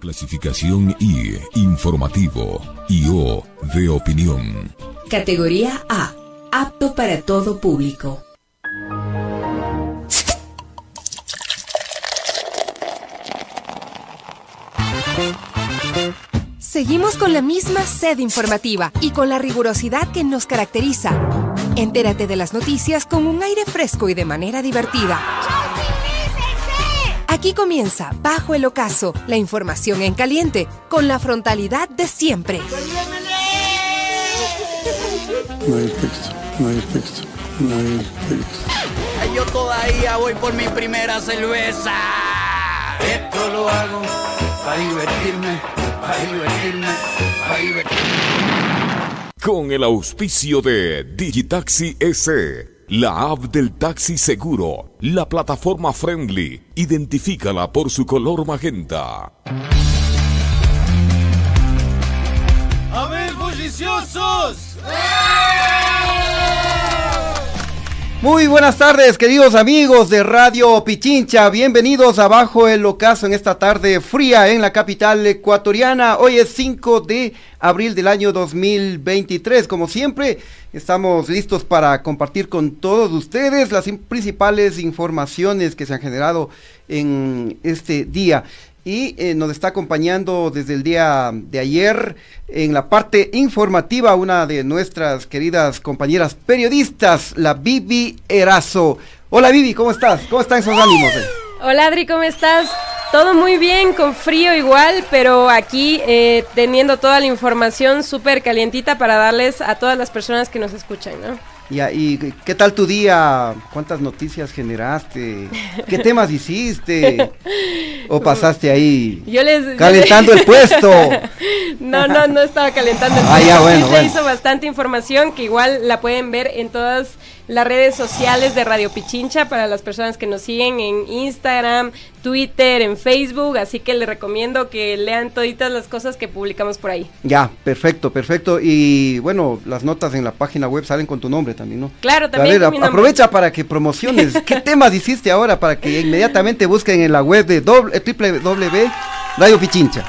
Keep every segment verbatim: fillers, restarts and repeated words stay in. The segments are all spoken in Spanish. Clasificación I, informativo, y O, de opinión. Categoría A, apto para todo público. Seguimos con la misma sed informativa y con la rigurosidad que nos caracteriza. Entérate de las noticias con un aire fresco y de manera divertida. Aquí comienza Bajo el Ocaso, la información en caliente, con la frontalidad de siempre. No hay texto, no hay texto, no hay texto. Yo todavía voy por mi primera cerveza. Esto lo hago para divertirme, para divertirme, para divertirme. Con el auspicio de Digitaxi S, la app del taxi seguro, la plataforma friendly, identifícala por su color magenta. ¡A ver, bulliciosos! Muy buenas tardes, queridos amigos de Radio Pichincha. Bienvenidos a Bajo el Ocaso en esta tarde fría en la capital ecuatoriana. Hoy es cinco de abril del año dos mil veintitrés. Como siempre, estamos listos para compartir con todos ustedes las principales informaciones que se han generado en este día. Y eh, nos está acompañando desde el día de ayer en la parte informativa una de nuestras queridas compañeras periodistas, la Bibi Erazo. Hola Bibi, ¿cómo estás? ¿Cómo están esos ánimos? Eh? Hola Adri, ¿cómo estás? Todo muy bien, con frío igual, pero aquí eh, teniendo toda la información súper calientita para darles a todas las personas que nos escuchan, ¿no? ¿Y, y qué tal tu día? ¿Cuántas noticias generaste? ¿Qué temas hiciste? ¿O pasaste ahí yo les, calentando yo les... el puesto? No, no, no estaba calentando el ah, puesto. Ya, bueno, sí, bueno. Se hizo bastante información que igual la pueden ver en todas las redes sociales de Radio Pichincha para las personas que nos siguen en Instagram, Twitter, en Facebook, así que les recomiendo que lean toditas las cosas que publicamos por ahí. Ya, perfecto, perfecto, y bueno, las notas en la página web salen con tu nombre también, ¿no? Claro, también. A ver, aprovecha para que promociones, ¿qué temas hiciste ahora? Para que inmediatamente busquen en la web de doble u doble u doble u punto Radio Pichincha.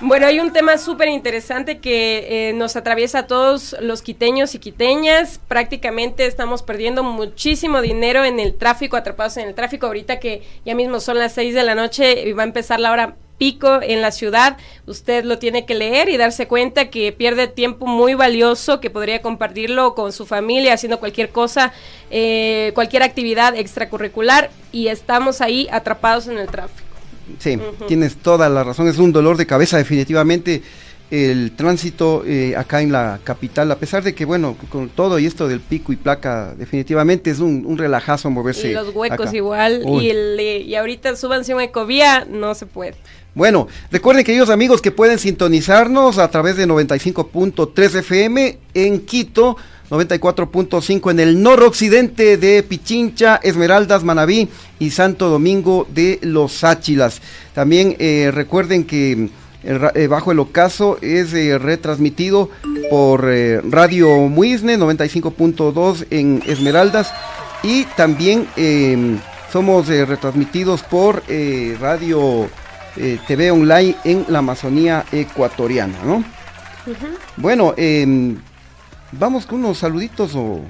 Bueno, hay un tema súper interesante que eh, nos atraviesa a todos los quiteños y quiteñas. Prácticamente estamos perdiendo muchísimo dinero en el tráfico, atrapados en el tráfico. Ahorita que ya mismo son las seis de la noche y va a empezar la hora pico en la ciudad, usted lo tiene que leer y darse cuenta que pierde tiempo muy valioso que podría compartirlo con su familia haciendo cualquier cosa, eh, cualquier actividad extracurricular, y estamos ahí atrapados en el tráfico. Sí, uh-huh. Tienes toda la razón, es un dolor de cabeza definitivamente el tránsito eh, acá en la capital, a pesar de que bueno, con todo y esto del pico y placa, definitivamente es un, un relajazo moverse. Y los huecos acá. Igual, y, el, y ahorita súbanse una ecovía, no se puede. Bueno, recuerden, queridos amigos, que pueden sintonizarnos a través de noventa y cinco punto tres F M en Quito, noventa y cuatro punto cinco en el noroccidente de Pichincha, Esmeraldas, Manabí y Santo Domingo de los Áchilas. También eh, recuerden que el, eh, Bajo el Ocaso es eh, retransmitido por eh, Radio Muisne, noventa y cinco punto dos en Esmeraldas, y también eh, somos eh, retransmitidos por eh, Radio eh, T V Online en la Amazonía ecuatoriana, ¿no? Uh-huh. Bueno, eh... vamos con unos saluditos o,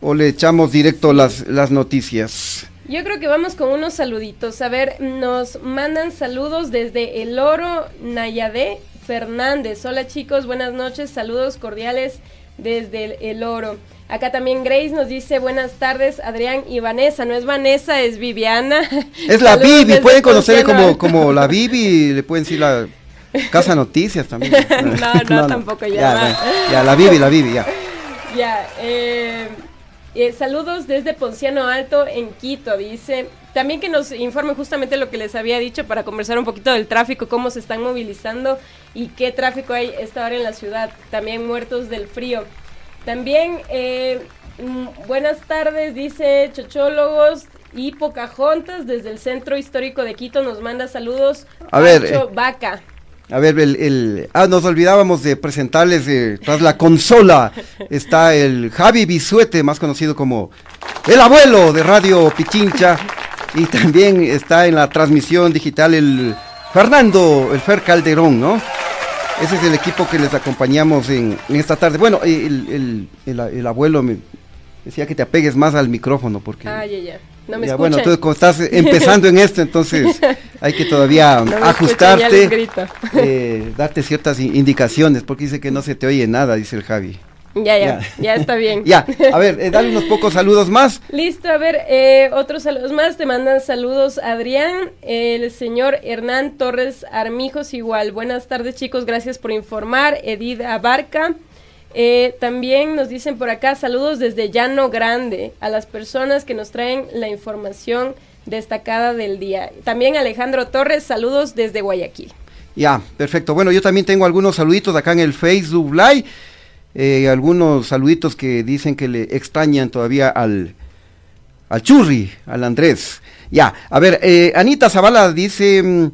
o le echamos directo las, las noticias. Yo creo que vamos con unos saluditos. A ver, nos mandan saludos desde El Oro, Nayadé Fernández. Hola chicos, buenas noches, saludos cordiales desde El Oro. Acá también Grace nos dice buenas tardes Adrián y Vanessa, no es Vanessa, es Viviana. Es la Vivi, pueden conocerle como, como la Vivi, le pueden decir la... Casa Noticias también. no, no, no, no, tampoco ya. Ya, ya, ya la Vivi, la Vivi, ya. Ya, eh, eh, saludos desde Ponciano Alto en Quito, dice. También que nos informe justamente lo que les había dicho para conversar un poquito del tráfico, cómo se están movilizando y qué tráfico hay esta hora en la ciudad. También muertos del frío. También, eh, mm, buenas tardes, dice Chochólogos. Y Pocajontas desde el Centro Histórico de Quito nos manda saludos. A ver, eh. Vaca. A ver, el, el, ah, nos olvidábamos de presentarles, eh, tras la consola está el Javi Bisuete, más conocido como el abuelo de Radio Pichincha, y también está en la transmisión digital el Fernando, el Fer Calderón, ¿no? Ese es el equipo que les acompañamos en, en esta tarde. Bueno, el, el, el, el abuelo me decía que te apegues más al micrófono porque... Ah, ya, ya. No me ya, escuchan. Bueno, entonces como estás empezando en esto, entonces hay que todavía no ajustarte, escuchan, eh, darte ciertas indicaciones, porque dice que no se te oye nada, dice el Javi. Ya, ya, ya, ya está bien. Ya, a ver, eh, dale unos pocos saludos más. Listo, a ver, eh, otros saludos más, te mandan saludos Adrián, el señor Hernán Torres Armijos igual, buenas tardes chicos, gracias por informar, Edith Abarca, eh, también nos dicen por acá saludos desde Llano Grande, a las personas que nos traen la información destacada del día, también Alejandro Torres, saludos desde Guayaquil. Ya, perfecto, bueno, yo también tengo algunos saluditos acá en el Facebook Live. Eh, algunos saluditos que dicen que le extrañan todavía al al Churri, al Andrés. Ya, a ver, eh, Anita Zavala dice, mmm,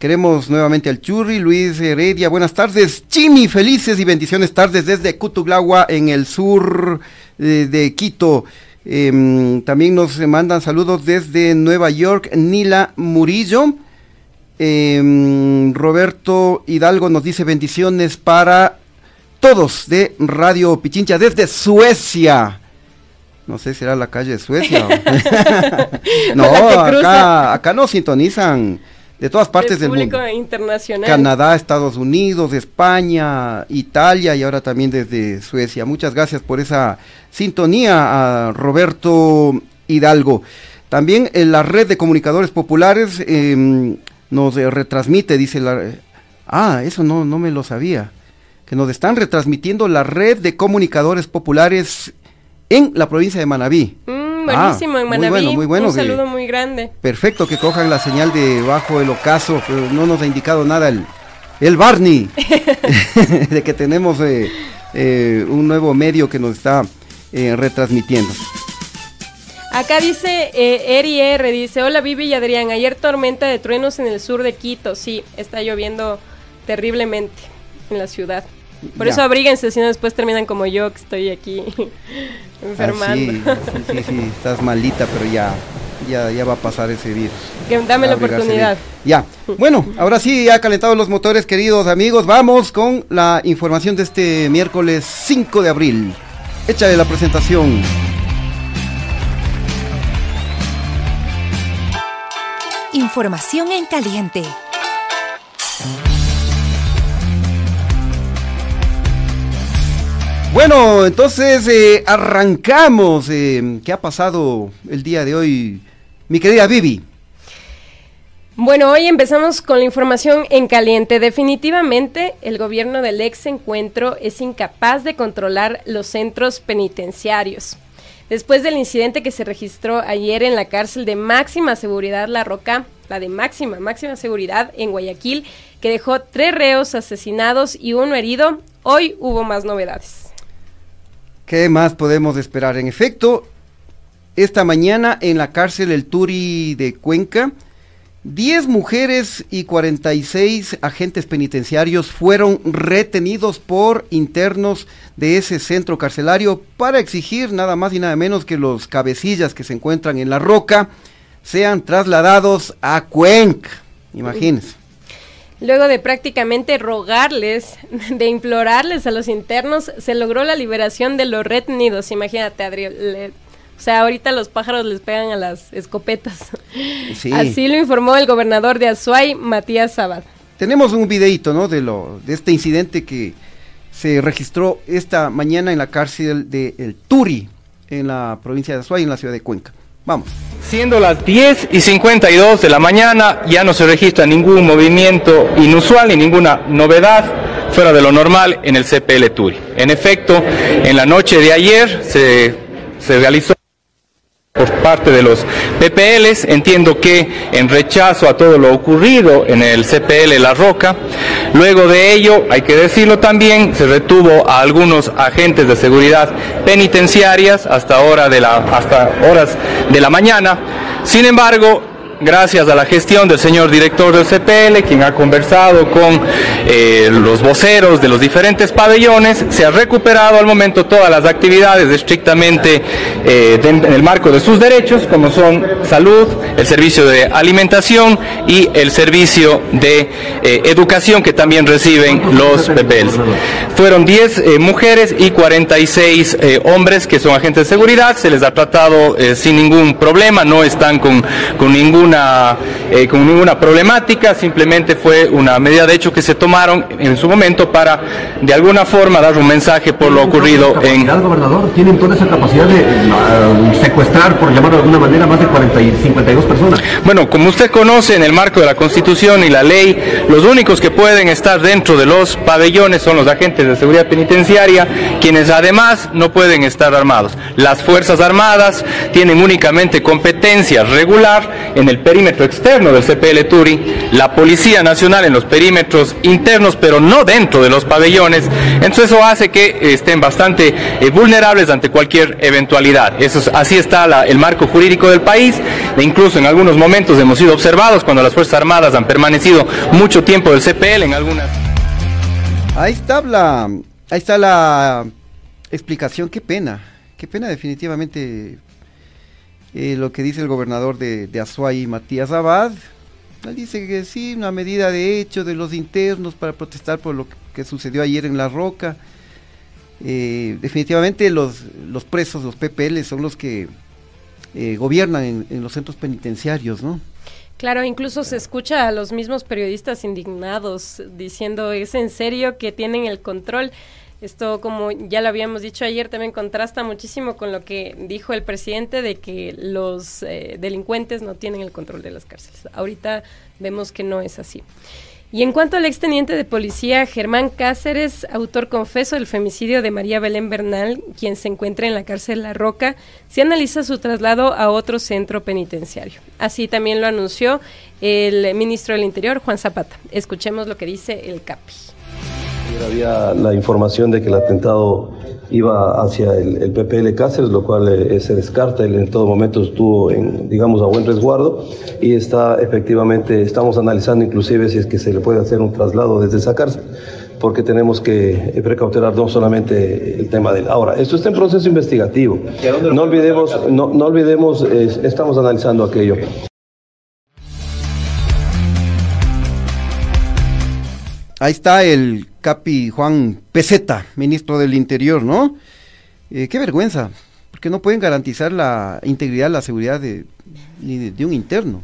queremos nuevamente al Churri. Luis Heredia, buenas tardes Chimi, felices y bendiciones tardes desde Cutuglagua en el sur eh, de Quito. eh, también nos mandan saludos desde Nueva York, Nila Murillo. eh, Roberto Hidalgo nos dice bendiciones para todos de Radio Pichincha desde Suecia. No sé si será la calle de Suecia. No, acá, acá nos sintonizan de todas partes del mundo. Público internacional. Canadá, Estados Unidos, España, Italia y ahora también desde Suecia. Muchas gracias por esa sintonía a Roberto Hidalgo. También en la red de comunicadores populares eh, nos eh, retransmite, dice la... Ah, eso no, no me lo sabía. Que nos están retransmitiendo la red de comunicadores populares en la provincia de Manabí. Mm, buenísimo, ah, en Manabí, muy bueno, muy bueno, un saludo que, muy grande. Perfecto, que cojan la señal de Bajo el Ocaso, pero no nos ha indicado nada el, el Barney, de que tenemos eh, eh, un nuevo medio que nos está eh, retransmitiendo. Acá dice eh, Eri R, dice, hola Bibi y Adrián, ayer tormenta de truenos en el sur de Quito, sí, está lloviendo terriblemente en la ciudad. Por ya. Eso abríguense, si no después terminan como yo, que estoy aquí enfermando. Ah, sí, sí, sí, sí, estás malita, pero ya, ya, ya va a pasar ese virus. Que dame la oportunidad. Ya, bueno, ahora sí, ya calentados los motores, queridos amigos, vamos con la información de este miércoles cinco de abril. Échale la presentación. Información en caliente. Bueno, entonces eh, arrancamos. Eh, ¿Qué ha pasado el día de hoy, mi querida Bibi? Bueno, hoy empezamos con la información en caliente. Definitivamente, el gobierno del ex encuentro es incapaz de controlar los centros penitenciarios. Después del incidente que se registró ayer en la cárcel de máxima seguridad La Roca, la de máxima, máxima seguridad en Guayaquil, que dejó tres reos asesinados y uno herido, hoy hubo más novedades. ¿Qué más podemos esperar? En efecto, esta mañana en la cárcel El Turi de Cuenca, diez mujeres y cuarenta y seis agentes penitenciarios fueron retenidos por internos de ese centro carcelario para exigir nada más y nada menos que los cabecillas que se encuentran en La Roca sean trasladados a Cuenca. Imagínense. Luego de prácticamente rogarles, de implorarles a los internos, se logró la liberación de los retenidos. Imagínate, Adri, le, o sea, ahorita los pájaros les pegan a las escopetas. Sí. Así lo informó el gobernador de Azuay, Matías Abad. Tenemos un videíto, ¿no?, de, lo, de este incidente que se registró esta mañana en la cárcel de El Turi, en la provincia de Azuay, en la ciudad de Cuenca. Vamos. Siendo las diez y cincuenta y dos de la mañana, ya no se registra ningún movimiento inusual ni ninguna novedad fuera de lo normal en el C P L Turi. En efecto, en la noche de ayer se, se realizó por parte de los P P Ls, entiendo que en rechazo a todo lo ocurrido en el C P L La Roca. Luego de ello, hay que decirlo también, se retuvo a algunos agentes de seguridad penitenciarias hasta, hora de la, hasta horas de la mañana. Sin embargo, gracias a la gestión del señor director del C P L, quien ha conversado con eh, los voceros de los diferentes pabellones, se ha recuperado al momento todas las actividades estrictamente eh, de, en el marco de sus derechos, como son salud, el servicio de alimentación y el servicio de eh, educación que también reciben los P P Ls. Fueron diez eh, mujeres y cuarenta y seis eh, hombres que son agentes de seguridad, se les ha tratado eh, sin ningún problema, no están con, con ningún Una, eh, con ninguna problemática, simplemente fue una medida de hecho que se tomaron en su momento para de alguna forma dar un mensaje por lo ocurrido en... Gobernador, ¿tienen toda esa capacidad de uh, secuestrar, por llamarlo de alguna manera, más de cuarenta y cincuenta y dos personas? Bueno, como usted conoce, en el marco de la Constitución y la ley, los únicos que pueden estar dentro de los pabellones son los agentes de seguridad penitenciaria, quienes además no pueden estar armados. Las Fuerzas Armadas tienen únicamente competencia regular en el perímetro externo del C P L Turi, la Policía Nacional en los perímetros internos, pero no dentro de los pabellones. Entonces eso hace que estén bastante eh, vulnerables ante cualquier eventualidad. Eso es, así está la, el marco jurídico del país, e incluso en algunos momentos hemos sido observados cuando las Fuerzas Armadas han permanecido mucho tiempo del C P L en algunas... Ahí está la, ahí está la explicación, qué pena, qué pena definitivamente... Eh, lo que dice el gobernador de, de Azuay, Matías Abad. Él dice que sí, una medida de hecho de los internos para protestar por lo que, que sucedió ayer en La Roca. Eh, definitivamente los, los presos, los P P L, son los que eh, gobiernan en, en los centros penitenciarios, ¿no? Claro, incluso se escucha a los mismos periodistas indignados diciendo, ¿es en serio que tienen el control? Esto, como ya lo habíamos dicho ayer, también contrasta muchísimo con lo que dijo el presidente de que los eh, delincuentes no tienen el control de las cárceles. Ahorita vemos que no es así. Y en cuanto al exteniente de policía Germán Cáceres, autor confeso del femicidio de María Belén Bernal, quien se encuentra en la cárcel La Roca, se analiza su traslado a otro centro penitenciario. Así también lo anunció el ministro del Interior, Juan Zapata. Escuchemos lo que dice el CAPI. Había la información de que el atentado iba hacia el, el P P L Cáceres, lo cual eh, se descarta. Él en todo momento estuvo, en, digamos, a buen resguardo y está efectivamente, estamos analizando inclusive si es que se le puede hacer un traslado desde esa cárcel, porque tenemos que precautelar no solamente el tema del... Ahora, esto está en proceso investigativo, no olvidemos, no, no olvidemos, eh, estamos analizando aquello. Ahí está el Capi Juan Pezeta, ministro del Interior, ¿no? Eh, qué vergüenza, porque no pueden garantizar la integridad, la seguridad de, ni de, de un interno.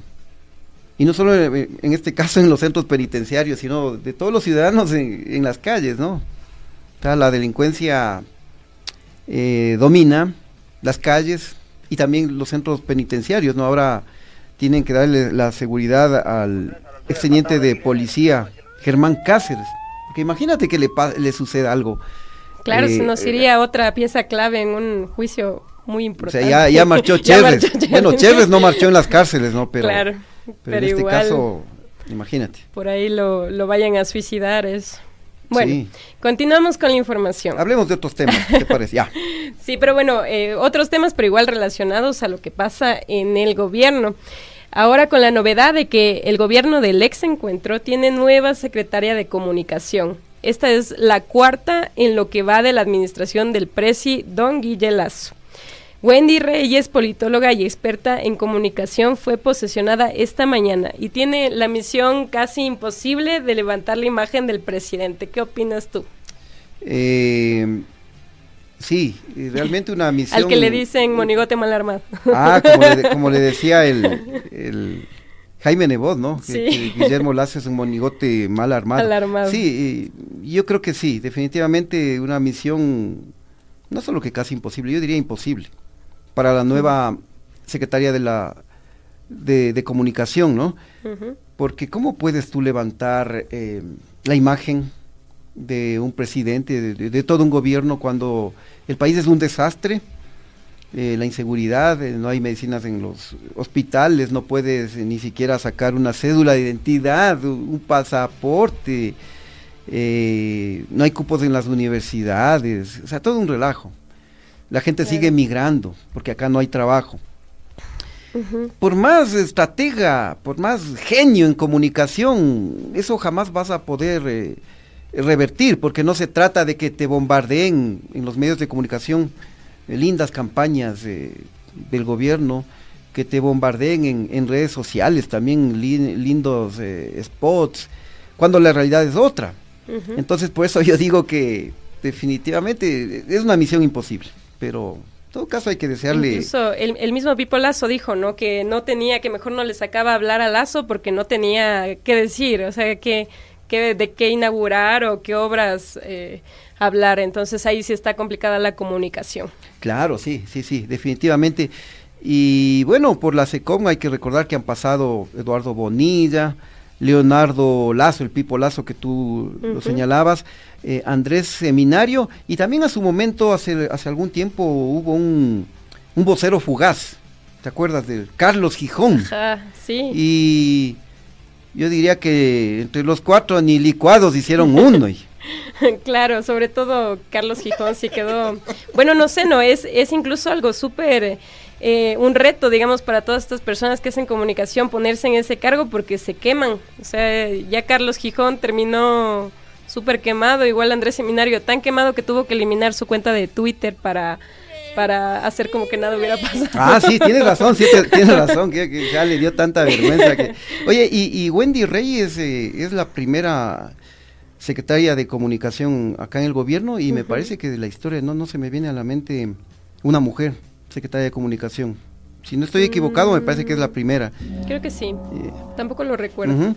Y no solo en, en este caso en los centros penitenciarios, sino de todos los ciudadanos en, en las calles, ¿no? O sea, la delincuencia eh, domina las calles y también los centros penitenciarios, ¿no? Ahora tienen que darle la seguridad al exteniente de policía Germán Cáceres, porque imagínate que le, le suceda algo. Claro, eh, nos iría eh, otra pieza clave en un juicio muy importante. O sea, ya, ya marchó Chérez. Bueno, Chérez no marchó en las cárceles, ¿no? Pero, claro, pero, pero en igual, este caso, imagínate. Por ahí lo, lo vayan a suicidar, es... Bueno, sí. Continuamos con la información. Hablemos de otros temas, ¿qué parece? Ya. Sí, pero bueno, eh, otros temas, pero igual relacionados a lo que pasa en el gobierno. Ahora con la novedad de que el gobierno del ex encuentro tiene nueva secretaria de comunicación. Esta es la cuarta en lo que va de la administración del presi, don Guillermo Lasso. Wendy Reyes, politóloga y experta en comunicación, fue posesionada esta mañana y tiene la misión casi imposible de levantar la imagen del presidente. ¿Qué opinas tú? Eh... Sí, realmente una misión... Al que le dicen monigote mal armado. Ah, como le, como le decía el, el Jaime Nebot, ¿no? Sí. Que, que Guillermo Lasso es un monigote mal armado. Mal armado. Sí, yo creo que sí, definitivamente una misión, no solo que casi imposible, yo diría imposible, para la nueva secretaria de la de, de comunicación, ¿no? Uh-huh. Porque ¿cómo puedes tú levantar eh, la imagen de un presidente, de, de, de todo un gobierno cuando el país es un desastre, eh, la inseguridad, eh, no hay medicinas en los hospitales, no puedes eh, ni siquiera sacar una cédula de identidad, un pasaporte, eh, no hay cupos en las universidades, o sea, todo un relajo. La gente sigue migrando porque acá no hay trabajo. Uh-huh. Por más estratega, por más genio en comunicación, eso jamás vas a poder eh, revertir, porque no se trata de que te bombardeen en los medios de comunicación eh, lindas campañas eh, del gobierno, que te bombardeen en, en redes sociales también li, lindos eh, spots, cuando la realidad es otra. Uh-huh. Entonces, por eso yo digo que definitivamente es una misión imposible, pero en todo caso hay que desearle. Incluso el, el mismo Pipo Lasso dijo, ¿no?, que no tenía, que mejor no le sacaba hablar a Lasso porque no tenía qué decir, o sea, que, que de qué inaugurar o qué obras eh, hablar. Entonces ahí sí está complicada la comunicación. Claro, sí, sí, sí, definitivamente. Y bueno, por la SECOM hay que recordar que han pasado Eduardo Bonilla, Leonardo Lasso, el Pipo Lasso que tú uh-huh. lo señalabas, eh, Andrés Seminario, y también a su momento, hace, hace algún tiempo, hubo un, un vocero fugaz, ¿te acuerdas? De Carlos Gijón. Ajá, sí. Y yo diría que entre los cuatro ni licuados hicieron uno. Y... Claro, sobre todo Carlos Gijón sí quedó... Bueno, no sé, no, es, es incluso algo súper... Eh, un reto, digamos, para todas estas personas que hacen comunicación, ponerse en ese cargo porque se queman. O sea, ya Carlos Gijón terminó súper quemado, igual Andrés Seminario, tan quemado que tuvo que eliminar su cuenta de Twitter para, para hacer como que nada hubiera pasado. Ah, sí, tienes razón, sí, te, tienes razón, que, que ya le dio tanta vergüenza. Que... Oye, y, y Wendy Reyes eh, es la primera secretaria de comunicación acá en el gobierno y uh-huh. me parece que de la historia no, no se me viene a la mente una mujer secretaria de comunicación. Si no estoy equivocado, mm. me parece que es la primera. Creo que sí, eh, tampoco lo recuerdo. Uh-huh.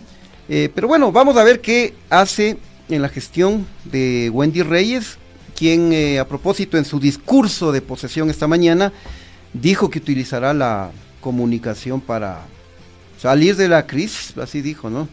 Eh, pero bueno, vamos a ver qué hace en la gestión de Wendy Reyes, quien eh, a propósito en su discurso de posesión esta mañana, dijo que utilizará la comunicación para salir de la crisis, así dijo, ¿no?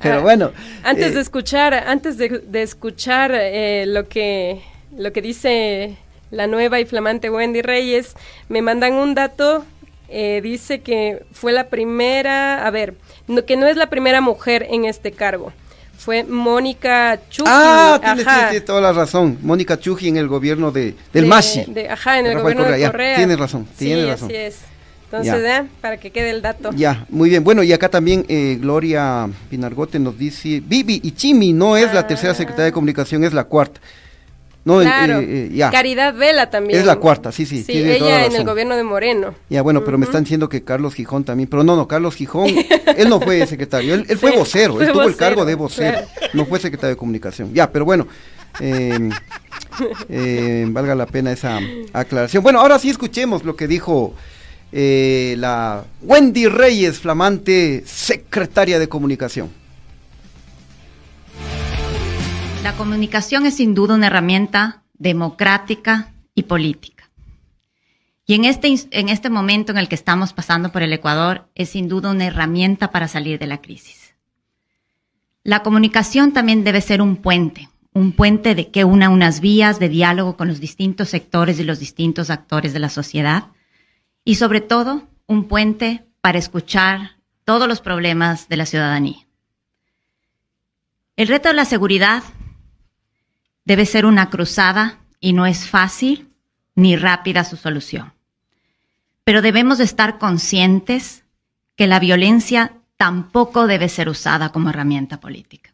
Pero ah, bueno. Antes eh, de escuchar, antes de, de escuchar eh, lo que, lo que dice... la nueva y flamante Wendy Reyes, me mandan un dato, eh, dice que fue la primera, a ver, no, que no es la primera mujer en este cargo, fue Mónica Chuji. Ah, tienes, tienes toda la razón, Mónica Chuji en el gobierno de, del de, Mashi. De, ajá, en de el Rafael gobierno Correa, de Correa. Ya, tienes razón, tienes sí, razón. Así es. Entonces, ya. Eh, para que quede el dato. Ya, muy bien. Bueno, y acá también eh, Gloria Pinargote nos dice, Bibi y Chimi no es ah. la tercera secretaria de comunicación, es la cuarta. No, claro, eh, eh, ya. Caridad Vela también. Es la cuarta, sí, sí. Sí, tiene ella toda la razón. En el gobierno de Moreno. Ya, bueno, uh-huh. pero me están diciendo que Carlos Gijón también, pero no, no, Carlos Gijón, él no fue secretario, él, él sí, fue vocero, fue él tuvo vocero, el cargo de vocero, claro. No fue secretario de comunicación. Ya, pero bueno, eh, eh, valga la pena esa aclaración. Bueno, ahora sí escuchemos lo que dijo eh, la Wendy Reyes, flamante secretaria de comunicación. La comunicación es sin duda una herramienta democrática y política. Y en este, en este momento en el que estamos pasando por el Ecuador, es sin duda una herramienta para salir de la crisis. La comunicación también debe ser un puente, un puente de que una unas vías de diálogo con los distintos sectores y los distintos actores de la sociedad, y sobre todo un puente para escuchar todos los problemas de la ciudadanía. El reto de la seguridad debe ser una cruzada y no es fácil ni rápida su solución. Pero debemos estar conscientes que la violencia tampoco debe ser usada como herramienta política.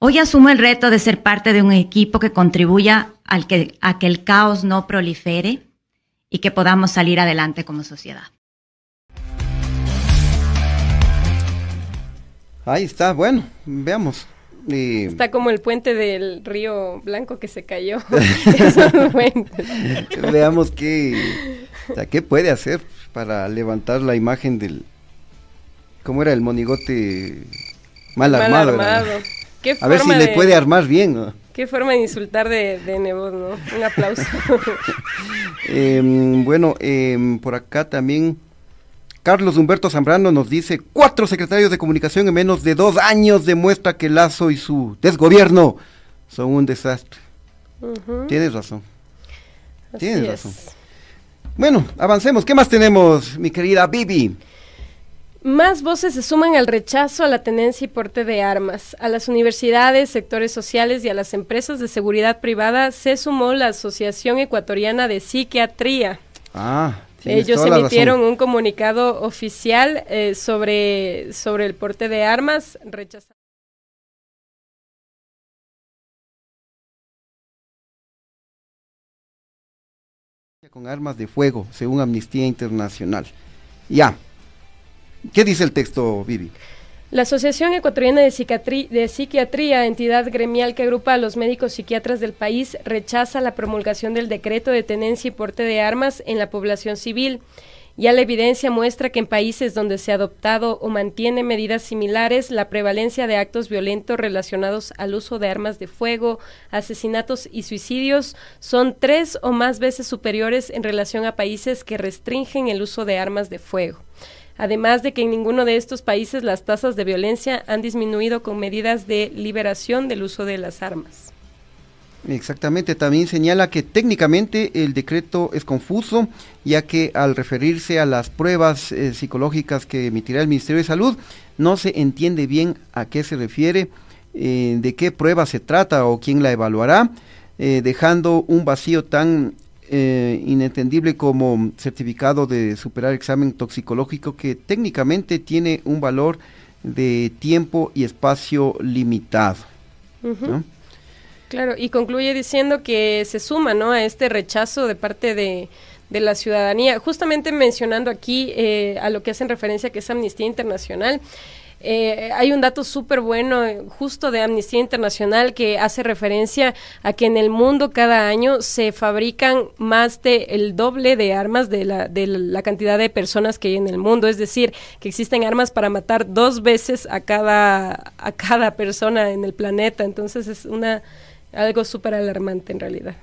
Hoy asumo el reto de ser parte de un equipo que contribuya al que, a que el caos no prolifere y que podamos salir adelante como sociedad. Ahí está, bueno, veamos. Y... Está como el puente del Río Blanco que se cayó. Veamos qué, o sea, qué puede hacer para levantar la imagen del, ¿cómo era? El monigote mal, mal armado. armado. ¿Qué forma a ver si de, le puede armar bien, ¿no? Qué forma de insultar de, de Nebot, ¿no? Un aplauso. eh, bueno, eh, por acá también... Carlos Humberto Zambrano nos dice, cuatro secretarios de comunicación en menos de dos años demuestra que Lasso y su desgobierno son un desastre. Uh-huh. Tienes razón. Así Tienes es. razón. Bueno, avancemos. ¿Qué más tenemos, mi querida Bibi? Más voces se suman al rechazo a la tenencia y porte de armas. A las universidades, sectores sociales y a las empresas de seguridad privada se sumó la Asociación Ecuatoriana de Psiquiatría. Ah, Tienes Ellos emitieron un comunicado oficial eh, sobre, sobre el porte de armas, rechazando. Con armas de fuego, según Amnistía Internacional. Ya. ¿Qué dice el texto, Bibi? La Asociación Ecuatoriana de Psiquiatría, de Psiquiatría, entidad gremial que agrupa a los médicos psiquiatras del país, rechaza la promulgación del decreto de tenencia y porte de armas en la población civil. Ya la evidencia muestra que en países donde se ha adoptado o mantiene medidas similares, la prevalencia de actos violentos relacionados al uso de armas de fuego, asesinatos y suicidios son tres o más veces superiores en relación a países que restringen el uso de armas de fuego. Además de que en ninguno de estos países las tasas de violencia han disminuido con medidas de liberación del uso de las armas. Exactamente, también señala que técnicamente el decreto es confuso, ya que al referirse a las pruebas eh, psicológicas que emitirá el Ministerio de Salud, no se entiende bien a qué se refiere, eh, de qué prueba se trata o quién la evaluará, eh, dejando un vacío tan eh, inentendible como certificado de superar examen toxicológico, que técnicamente tiene un valor de tiempo y espacio limitado. Uh-huh. ¿No? Claro, y concluye diciendo que se suma, ¿no?, a este rechazo de parte de, de la ciudadanía, justamente mencionando aquí eh, a lo que hacen referencia, que es Amnistía Internacional. Eh, hay un dato súper bueno justo de Amnistía Internacional que hace referencia a que en el mundo cada año se fabrican más de el doble de armas de la, de la cantidad de personas que hay en el mundo, es decir, que existen armas para matar dos veces a cada, a cada persona en el planeta. Entonces es una... algo súper alarmante en realidad.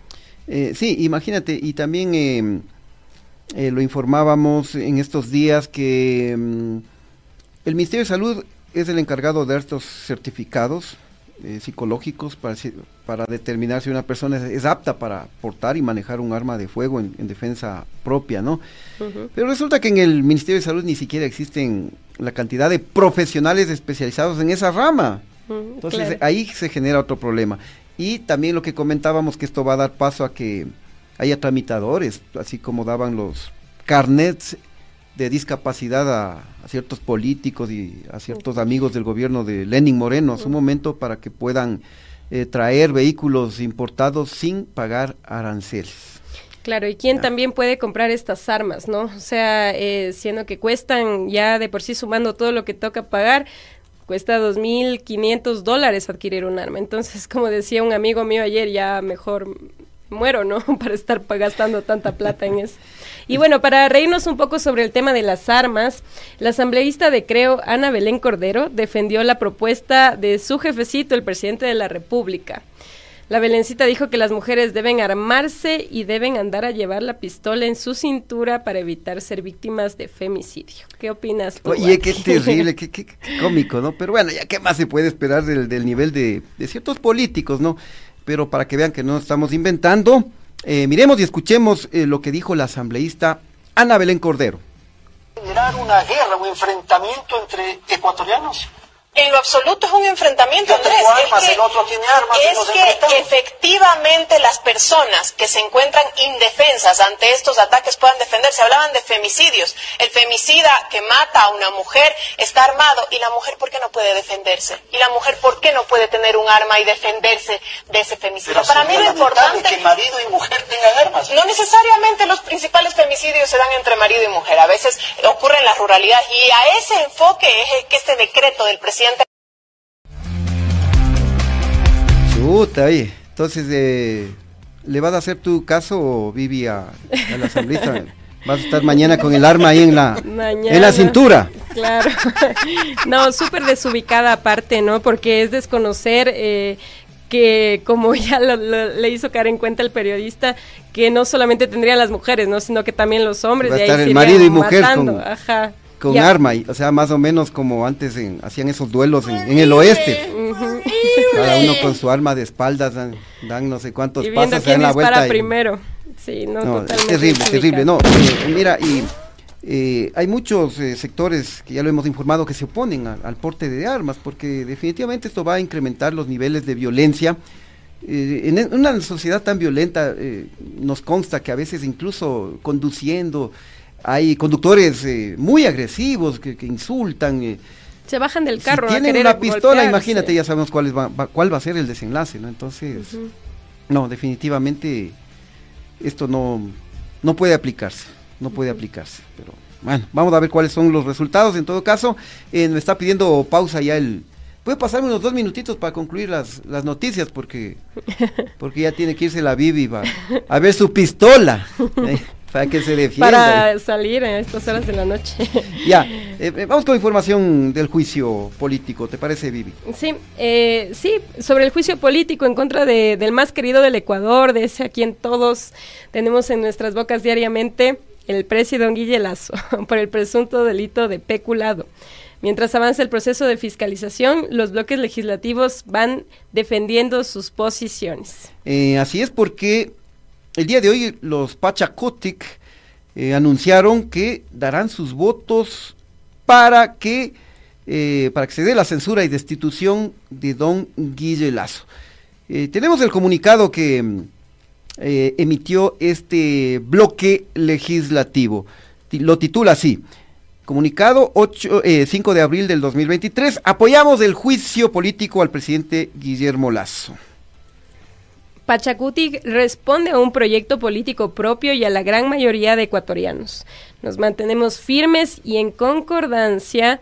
Eh, sí, imagínate, y también eh, eh, lo informábamos en estos días que eh, el Ministerio de Salud es el encargado de estos certificados eh, psicológicos para, para determinar si una persona es, es apta para portar y manejar un arma de fuego en, en defensa propia, ¿no? Uh-huh. Pero resulta que en el Ministerio de Salud ni siquiera existen la cantidad de profesionales especializados en esa rama. Uh-huh, entonces claro. Ahí se genera otro problema. Y también lo que comentábamos, que esto va a dar paso a que haya tramitadores, así como daban los carnets de discapacidad a, a ciertos políticos y a ciertos amigos del gobierno de Lenín Moreno a su momento, para que puedan eh, traer vehículos importados sin pagar aranceles. Claro, y quién también puede comprar estas armas, ¿no? O sea, eh, siendo que cuestan ya de por sí, sumando todo lo que toca pagar, cuesta dos mil quinientos dólares adquirir un arma. Entonces, como decía un amigo mío ayer, ya mejor muero, ¿no?, para estar gastando tanta plata en eso. Y bueno, para reírnos un poco sobre el tema de las armas, la asambleísta de Creo, Ana Belén Cordero, defendió la propuesta de su jefecito, el presidente de la República. La Belencita dijo que las mujeres deben armarse y deben andar a llevar la pistola en su cintura para evitar ser víctimas de femicidio. ¿Qué opinas tú? Oye, qué terrible, qué, qué, qué cómico, ¿no? Pero bueno, ya qué más se puede esperar del, del nivel de, de ciertos políticos, ¿no? Pero para que vean que no estamos inventando, eh, miremos y escuchemos eh, lo que dijo la asambleísta Ana Belén Cordero. ¿Generar una guerra, un enfrentamiento entre ecuatorianos? En lo absoluto es un enfrentamiento, Andrés. Armas, es que, el otro tiene armas, es que efectivamente las personas que se encuentran indefensas ante estos ataques puedan defenderse. Hablaban de femicidios. El femicida que mata a una mujer está armado. ¿Y la mujer por qué no puede defenderse? ¿Y la mujer por qué no puede tener un arma y defenderse de ese femicidio? Para mí lo importante es que marido y mujer tengan armas. No necesariamente los principales femicidios se dan entre marido y mujer. A veces ocurre en la ruralidad. Y a ese enfoque es que este decreto del presidente. Chuta, oye. Entonces, eh, ¿le vas a hacer tu caso, Vivi, a, a la asamblea? ¿Vas a estar mañana con el arma ahí en la, en la cintura? Claro. No, súper desubicada aparte, ¿no? Porque es desconocer... Eh, que como ya lo, lo, le hizo caer en cuenta el periodista, que no solamente tendrían las mujeres, ¿no?, sino que también los hombres. Va a estar el marido y mujer con... Ajá. Con yeah. arma, y, o sea, más o menos como antes en, hacían esos duelos en, en el oeste. Uh-huh. Cada uno con su arma de espaldas, dan, dan no sé cuántos y pasos, se dan la vuelta. Y primero. Sí, no, no es terrible, es terrible. No, eh, mira, y eh, hay muchos eh, sectores que ya lo hemos informado que se oponen a, al porte de armas, porque definitivamente esto va a incrementar los niveles de violencia. Eh, en una sociedad tan violenta, eh, nos consta que a veces incluso conduciendo, Hay conductores eh, muy agresivos que, que insultan. Eh. Se bajan del carro. Si tienen a una pistola, golpearse. Imagínate, ya sabemos cuál, es, va, va, cuál va a ser el desenlace, ¿no? Entonces, uh-huh. no, definitivamente esto no, no puede aplicarse, no puede uh-huh. aplicarse, pero bueno, vamos a ver cuáles son los resultados. En todo caso, eh, me está pidiendo pausa ya el... ¿Puede pasarme unos dos minutitos para concluir las, las noticias? Porque, porque ya tiene que irse la Bibi va, a ver su pistola. Eh. Para que se defienda. Para salir a estas horas de la noche. Ya, eh, vamos con información del juicio político, ¿te parece, Bibi? Sí, eh, sí, sobre el juicio político en contra de, del más querido del Ecuador, de ese a quien todos tenemos en nuestras bocas diariamente, el presi don Guillermo Lasso, por el presunto delito de peculado. Mientras avanza el proceso de fiscalización, los bloques legislativos van defendiendo sus posiciones. Eh, así es, porque... el día de hoy los Pachakutik eh, anunciaron que darán sus votos para que, eh, para que se dé la censura y destitución de don Guillermo Lasso. Eh, tenemos el comunicado que eh, emitió este bloque legislativo. Lo titula así, comunicado ocho, eh, cinco de abril del dos mil veintitrés, apoyamos el juicio político al presidente Guillermo Lasso. Pachakutik responde a un proyecto político propio y a la gran mayoría de ecuatorianos. Nos mantenemos firmes y en concordancia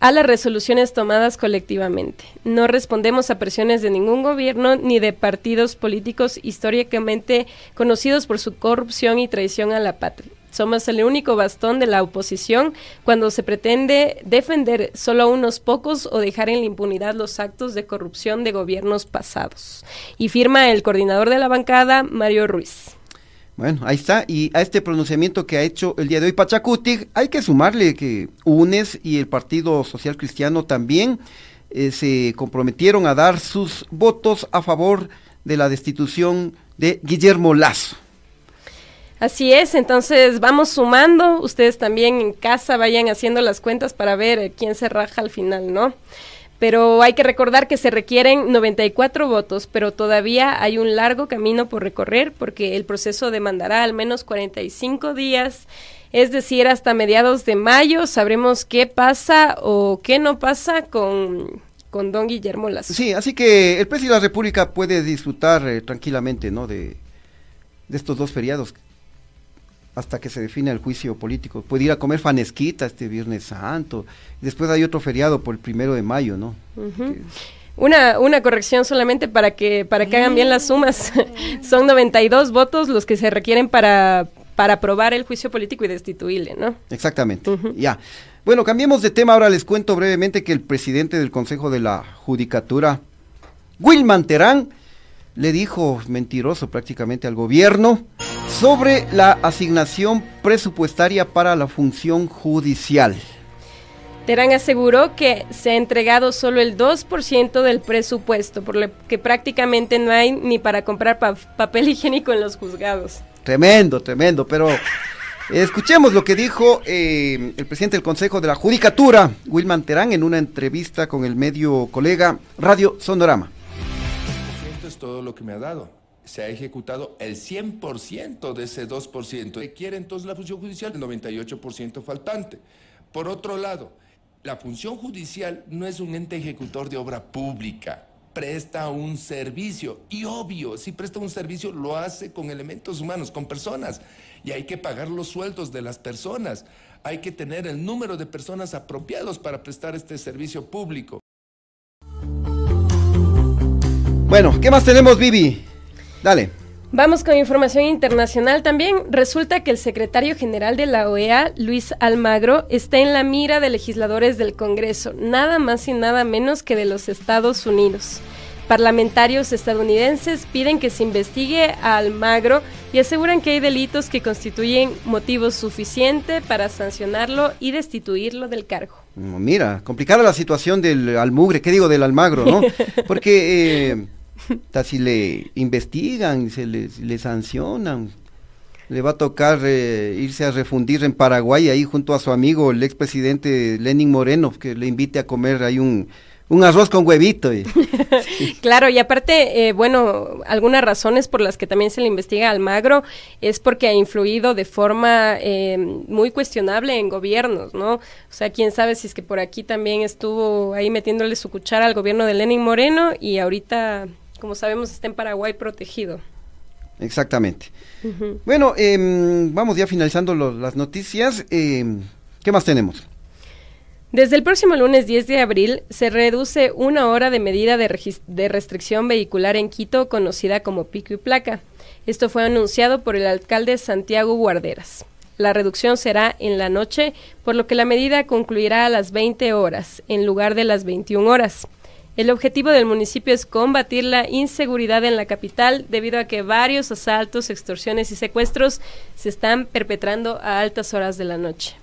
a las resoluciones tomadas colectivamente. No respondemos a presiones de ningún gobierno ni de partidos políticos históricamente conocidos por su corrupción y traición a la patria. Somos el único bastón de la oposición cuando se pretende defender solo a unos pocos o dejar en la impunidad los actos de corrupción de gobiernos pasados. Y firma el coordinador de la bancada, Mario Ruiz. Bueno, ahí está. Y a este pronunciamiento que ha hecho el día de hoy Pachakutik, hay que sumarle que UNES y el Partido Social Cristiano también eh, se comprometieron a dar sus votos a favor de la destitución de Guillermo Lasso. Así es, entonces vamos sumando, ustedes también en casa vayan haciendo las cuentas para ver quién se raja al final, ¿no? Pero hay que recordar que se requieren noventa y cuatro votos, pero todavía hay un largo camino por recorrer porque el proceso demandará al menos cuarenta y cinco días, es decir, hasta mediados de mayo sabremos qué pasa o qué no pasa con... con don Guillermo Lasso. Sí, así que el presidente de la República puede disfrutar eh, tranquilamente, ¿no?, de, de estos dos feriados hasta que se defina el juicio político. Puede ir a comer fanesquita este Viernes Santo. Después hay otro feriado por el primero de mayo, ¿no? Uh-huh. Que... Una, una corrección solamente para que, para que hagan bien las sumas. Son noventa y dos votos los que se requieren para, para aprobar el juicio político y destituirle, ¿no? Exactamente, uh-huh. ya. Bueno, cambiemos de tema. Ahora les cuento brevemente que el presidente del Consejo de la Judicatura, Wilman Terán, le dijo mentiroso prácticamente al gobierno sobre la asignación presupuestaria para la función judicial. Terán aseguró que se ha entregado solo el dos por ciento del presupuesto, por lo que prácticamente no hay ni para comprar pa- papel higiénico en los juzgados. Tremendo, tremendo, pero escuchemos lo que dijo eh, el presidente del Consejo de la Judicatura, Wilman Terán, en una entrevista con el medio colega Radio Sonorama. Esto es todo lo que me ha dado. Se ha ejecutado el cien por ciento de ese dos por ciento. Requiere entonces la función judicial el noventa y ocho por ciento faltante. Por otro lado, la función judicial no es un ente ejecutor de obra pública. Presta un servicio. Y obvio, si presta un servicio, lo hace con elementos humanos, con personas. Y hay que pagar los sueldos de las personas. Hay que tener el número de personas apropiados para prestar este servicio público. Bueno, ¿qué más tenemos, Bibi? Dale. Vamos con información internacional también. Resulta que el secretario general de la O E A, Luis Almagro, está en la mira de legisladores del Congreso, nada más y nada menos que de los Estados Unidos. Parlamentarios estadounidenses piden que se investigue a Almagro y aseguran que hay delitos que constituyen motivos suficientes para sancionarlo y destituirlo del cargo. Mira, complicada la situación del almugre, ¿qué digo? Del Almagro, ¿no? Porque... Eh, si le investigan, se le, le sancionan, le va a tocar eh, irse a refundir en Paraguay, ahí junto a su amigo, el expresidente Lenín Moreno, que le invite a comer ahí un, un arroz con huevito. Y... Claro, y aparte, eh, bueno, algunas razones por las que también se le investiga a Almagro es porque ha influido de forma eh, muy cuestionable en gobiernos, ¿no? O sea, quién sabe si es que por aquí también estuvo ahí metiéndole su cuchara al gobierno de Lenín Moreno, y ahorita, como sabemos, está en Paraguay protegido. Exactamente. Uh-huh. Bueno, eh, vamos ya finalizando lo, las noticias. Eh, ¿Qué más tenemos? Desde el próximo lunes diez de abril se reduce una hora de medida de, regist- de restricción vehicular en Quito, conocida como pico y placa. Esto fue anunciado por el alcalde Santiago Guarderas. La reducción será en la noche, por lo que la medida concluirá a las veinte horas, en lugar de las veintiuna horas. El objetivo del municipio es combatir la inseguridad en la capital, debido a que varios asaltos, extorsiones y secuestros se están perpetrando a altas horas de la noche.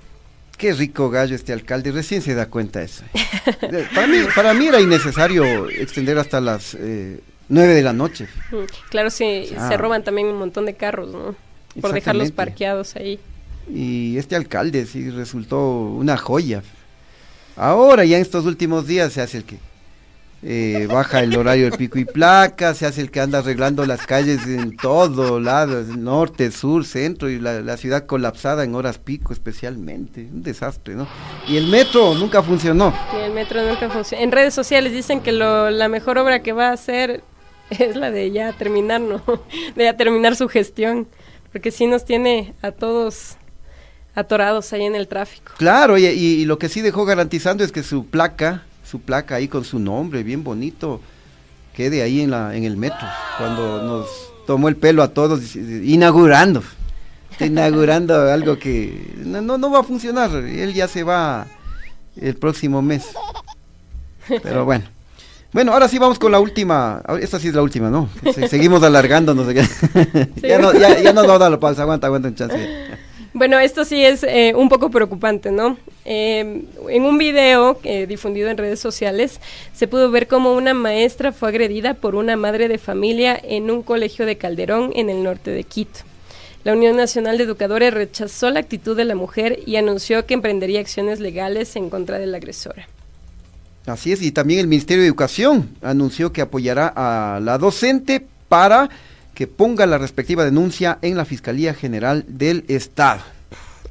Qué rico gallo este alcalde, recién se da cuenta eso. Para mí, para mí era innecesario extender hasta las eh, nueve de la noche. Claro, sí, o sea, se roban también un montón de carros, ¿no? Por dejarlos parqueados ahí. Y este alcalde sí resultó una joya. Ahora ya en estos últimos días se hace el que eh, baja el horario del pico y placa, se hace el que anda arreglando las calles en todo lado, norte, sur, centro, y la, la ciudad colapsada en horas pico especialmente, un desastre, ¿no? Y el metro nunca funcionó. Y el metro nunca funcionó. En redes sociales dicen que lo, la mejor obra que va a hacer es la de ya terminar, ¿no? De ya terminar su gestión, porque sí nos tiene a todos atorados ahí en el tráfico. Claro, y, y, y lo que sí dejó garantizando es que su placa, su placa ahí con su nombre bien bonito, quede ahí en la en el metro, cuando nos tomó el pelo a todos inaugurando, inaugurando algo que no, no, no va a funcionar. Él ya se va el próximo mes, pero bueno. Bueno, ahora sí vamos con la última. Esta sí es la última, ¿no? Se, seguimos alargándonos. ya, no, ya, ya nos va a dar la pausa. Aguanta, aguanta un chance. Bueno, esto sí es eh, un poco preocupante, ¿no? Eh, en un video eh, difundido en redes sociales se pudo ver cómo una maestra fue agredida por una madre de familia en un colegio de Calderón, en el norte de Quito. La Unión Nacional de Educadores rechazó la actitud de la mujer y anunció que emprendería acciones legales en contra de la agresora. Así es, y también el Ministerio de Educación anunció que apoyará a la docente para que ponga la respectiva denuncia en la Fiscalía General del Estado.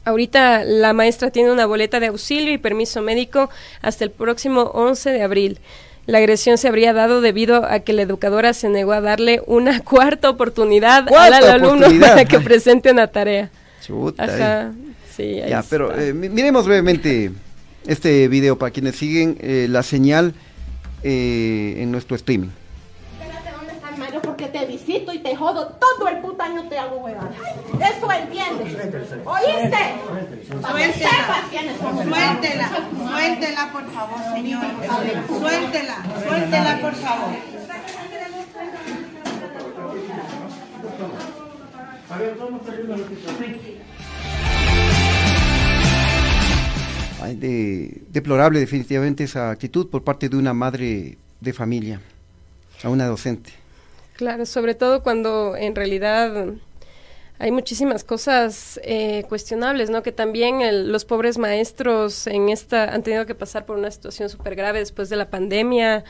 Ahorita la maestra tiene una boleta de auxilio y permiso médico hasta el próximo once de abril. La agresión se habría dado debido a que la educadora se negó a darle una cuarta oportunidad al alumno para que presente una tarea. Chuta. Ajá, eh. sí, ahí ya, está. Pero eh, miremos brevemente este video para quienes siguen eh, la señal eh, en nuestro streaming. Porque te visito y te jodo todo el puto año, te hago huevadas. Eso entiendes. ¿Oíste? Suéltela. Suéltela. Suéltela, por favor, señora. Suéltela. Suéltela, por favor. Ay, de, deplorable definitivamente esa actitud por parte de una madre de familia a una docente. Claro, sobre todo cuando en realidad hay muchísimas cosas eh, cuestionables, ¿no? Que también el, los pobres maestros en esta han tenido que pasar por una situación súper grave después de la pandemia.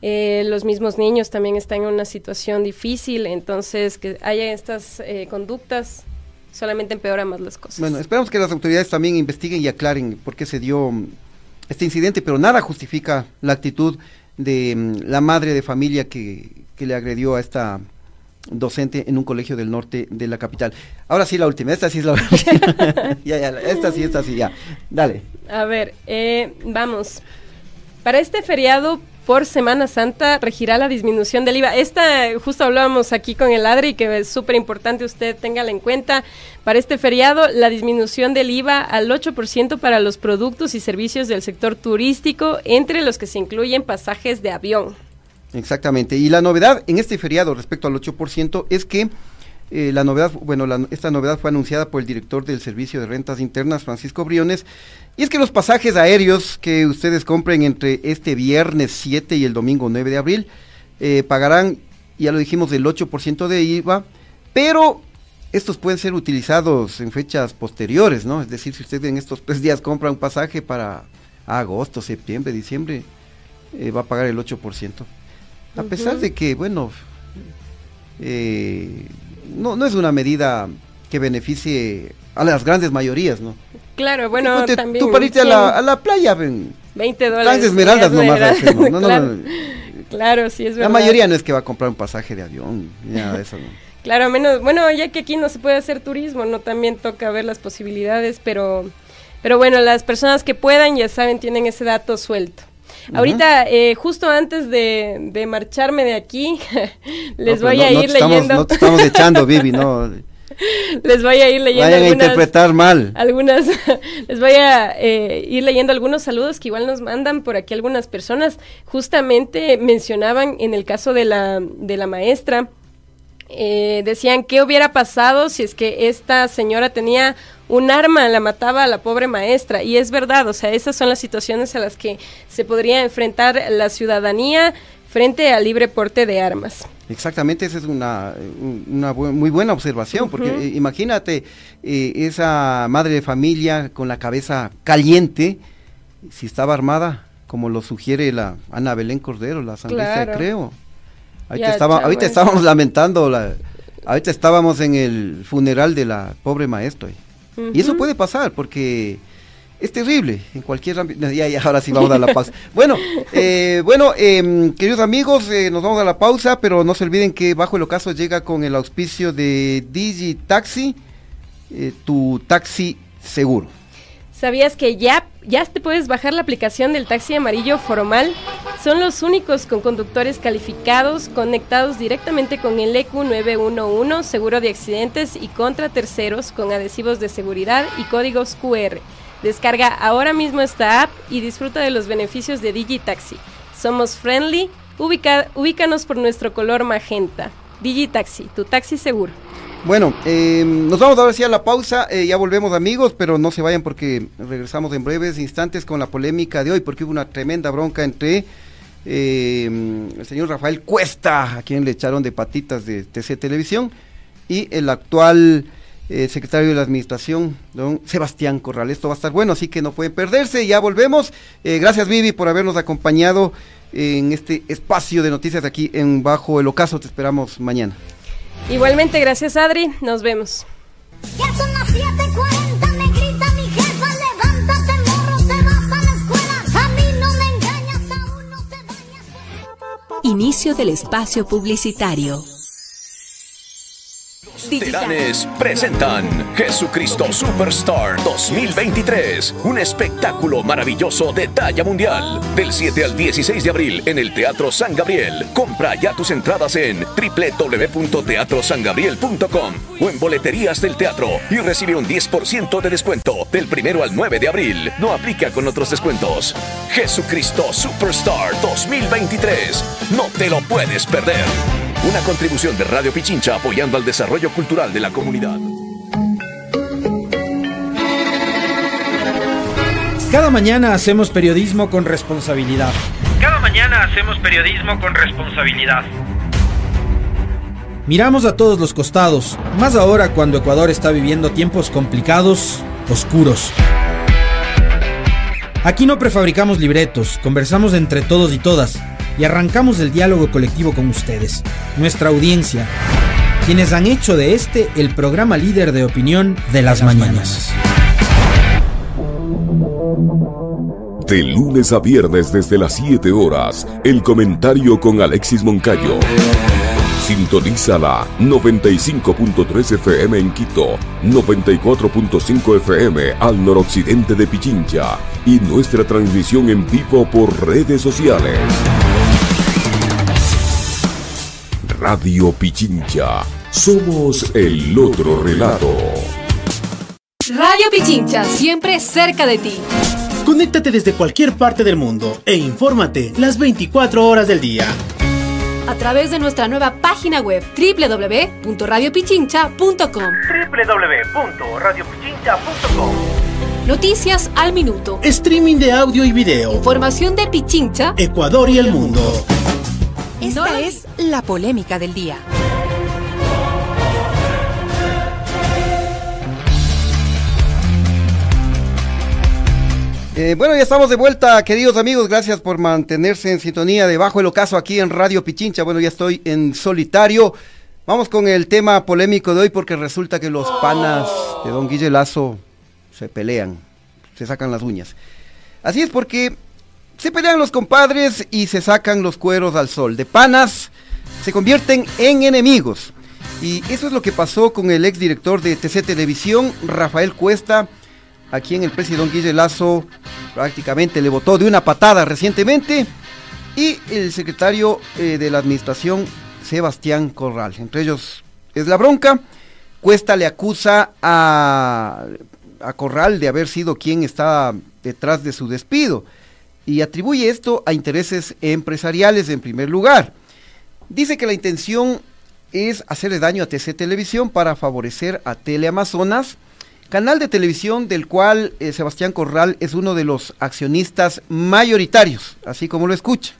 Eh, los mismos niños también están en una situación difícil, entonces que haya estas eh, conductas solamente empeora más las cosas. Bueno, esperamos que las autoridades también investiguen y aclaren por qué se dio este incidente, pero nada justifica la actitud de mm, la madre de familia que... que le agredió a esta docente en un colegio del norte de la capital. Ahora sí la última, esta sí es la última. ya, ya, esta sí, esta sí, ya. Dale. A ver, eh, vamos. Para este feriado por Semana Santa regirá la disminución del I V A. Esta, justo hablábamos aquí con el Adri, que es súper importante, usted téngala en cuenta. Para este feriado, la disminución del I V A al ocho por ciento para los productos y servicios del sector turístico, entre los que se incluyen pasajes de avión. Exactamente, y la novedad en este feriado respecto al ocho por ciento es que eh, la novedad, bueno, la, esta novedad fue anunciada por el director del Servicio de Rentas Internas, Francisco Briones, y es que los pasajes aéreos que ustedes compren entre este viernes siete y el domingo nueve de abril eh, pagarán, ya lo dijimos, el ocho por ciento de I V A, pero estos pueden ser utilizados en fechas posteriores, ¿no? Es decir, si usted en estos tres días compra un pasaje para agosto, septiembre, diciembre, eh, va a pagar el ocho por ciento. A pesar de que, bueno, eh, no, no es una medida que beneficie a las grandes mayorías, ¿no? Claro, bueno, Entonces, también... Tú para irte a la, a la playa, ven, veinte dólares. Esmeraldas nomás. Hacer, ¿no? No, claro, no, no. Claro, sí, es verdad. La mayoría no es que va a comprar un pasaje de avión, nada de eso, ¿no? Claro, menos, bueno, ya que aquí no se puede hacer turismo, no, también toca ver las posibilidades, pero, pero bueno, las personas que puedan, ya saben, tienen ese dato suelto. Uh-huh. Ahorita, eh, justo antes de, de marcharme de aquí, les no, voy no, a ir no te leyendo. Estamos, no te estamos echando, Bibi, no. Les voy a ir leyendo Vayan algunas, a interpretar mal. Algunas, les voy a eh, ir leyendo algunos saludos que igual nos mandan por aquí algunas personas. Justamente mencionaban en el caso de la, de la maestra, eh, decían qué hubiera pasado si es que esta señora tenía un arma, la mataba a la pobre maestra, y es verdad, o sea, esas son las situaciones a las que se podría enfrentar la ciudadanía frente al libre porte de armas. Exactamente, esa es una, una bu- muy buena observación, uh-huh. porque eh, imagínate eh, esa madre de familia con la cabeza caliente, si estaba armada, como lo sugiere la Ana Belén Cordero, la sandista, claro. creo. Ahorita, ya, estaba, ahorita estábamos lamentando, la, ahorita estábamos en el funeral de la pobre maestra. Uh-huh. Y eso puede pasar, porque... Es terrible, en cualquier ámbito, ya, ya, ahora sí vamos a la pausa. Bueno, eh, bueno eh, queridos amigos, eh, nos vamos a la pausa, pero no se olviden que Bajo el Ocaso llega con el auspicio de Digitaxi, eh, tu taxi seguro. ¿Sabías que ya, ya te puedes bajar la aplicación del taxi amarillo formal? Son los únicos con conductores calificados, conectados directamente con el E Q nueve uno uno, seguro de accidentes y contra terceros, con adhesivos de seguridad y códigos Q R. Descarga ahora mismo esta app y disfruta de los beneficios de Digitaxi. Somos friendly, ubica, ubícanos por nuestro color magenta. Digitaxi, tu taxi seguro. Bueno, eh, nos vamos ahora sí a la pausa, eh, ya volvemos amigos, pero no se vayan porque regresamos en breves instantes con la polémica de hoy, porque hubo una tremenda bronca entre eh, el señor Rafael Cuesta, a quien le echaron de patitas de T C Televisión, y el actual... Eh, secretario de la Administración, don Sebastián Corral. Esto va a estar bueno, así que no pueden perderse. Ya volvemos. Eh, gracias, Vivi, por habernos acompañado en este espacio de noticias aquí en Bajo el Ocaso. Te esperamos mañana. Igualmente, gracias, Adri. Nos vemos. Ya son las siete cuarenta, me grita mi jefa, levántate, morro, te vas a la escuela. A mí no me engañas, aún no te bañas. Inicio del espacio publicitario. Titanes presentan Jesucristo Superstar dos mil veintitrés, un espectáculo maravilloso de talla mundial. Del siete al dieciséis de abril en el Teatro San Gabriel. Compra ya tus entradas en doble u doble u doble u punto teatro san gabriel punto com o en boleterías del teatro y recibe un diez por ciento de descuento del primero al nueve de abril. No aplica con otros descuentos. Jesucristo Superstar dos mil veintitrés. No te lo puedes perder. Una contribución de Radio Pichincha apoyando al desarrollo cultural de la comunidad. Cada mañana hacemos periodismo con responsabilidad. Cada mañana hacemos periodismo con responsabilidad. Miramos a todos los costados, más ahora cuando Ecuador está viviendo tiempos complicados, oscuros. Aquí no prefabricamos libretos, conversamos entre todos y todas. Y arrancamos el diálogo colectivo con ustedes, nuestra audiencia, quienes han hecho de este el programa líder de opinión de las, de las mañanas. mañanas. De lunes a viernes desde las siete horas, el comentario con Alexis Moncayo. Sintonízala noventa y cinco punto tres F M en Quito, noventa y cuatro punto cinco F M al noroccidente de Pichincha y nuestra transmisión en vivo por redes sociales. Radio Pichincha, somos el otro relato. Radio Pichincha, siempre cerca de ti. Conéctate desde cualquier parte del mundo e infórmate las veinticuatro horas del día. A través de nuestra nueva página web doble u doble u doble u punto radio pichincha punto com doble u doble u doble u punto radio pichincha punto com. Noticias al minuto, streaming de audio y video, información de Pichincha, Ecuador y el mundo. Esta es la polémica del día. Eh, bueno, ya estamos de vuelta, queridos amigos, gracias por mantenerse en sintonía de Bajo el Ocaso aquí en Radio Pichincha. Bueno, ya estoy en solitario. Vamos con el tema polémico de hoy, porque resulta que los panas de don Guille Lasso se pelean, se sacan las uñas. Así es, porque se pelean los compadres y se sacan los cueros al sol. De panas se convierten en enemigos. Y eso es lo que pasó con el exdirector de T C Televisión, Rafael Cuesta, a quien el presidente Guille Lasso prácticamente le botó de una patada recientemente, y el secretario eh, de la administración, Sebastián Corral. Entre ellos es la bronca. Cuesta le acusa a, a Corral de haber sido quien está detrás de su despido, y atribuye esto a intereses empresariales en primer lugar. Dice que la intención es hacerle daño a T C Televisión para favorecer a Teleamazonas, canal de televisión del cual eh, Sebastián Corral es uno de los accionistas mayoritarios, así como lo escucha.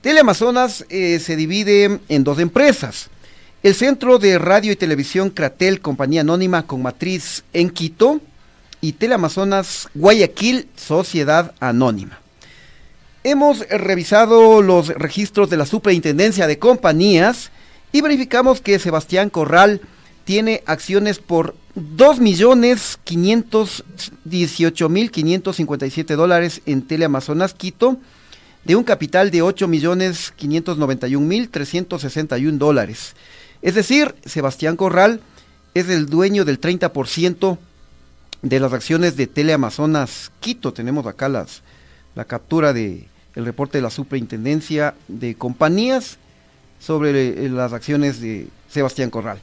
Teleamazonas eh, se divide en dos empresas: el Centro de Radio y Televisión Cratel, compañía anónima con matriz en Quito, y Teleamazonas Guayaquil, sociedad anónima. Hemos revisado los registros de la Superintendencia de Compañías y verificamos que Sebastián Corral tiene acciones por dos millones quinientos dieciocho mil quinientos cincuenta y siete dólares en Teleamazonas Quito, de un capital de ocho millones quinientos noventa y un mil trescientos sesenta y un dólares. Es decir, Sebastián Corral es el dueño del treinta por ciento de las acciones de Teleamazonas Quito. Tenemos acá las, la captura de el reporte de la Superintendencia de Compañías sobre las acciones de Sebastián Corral.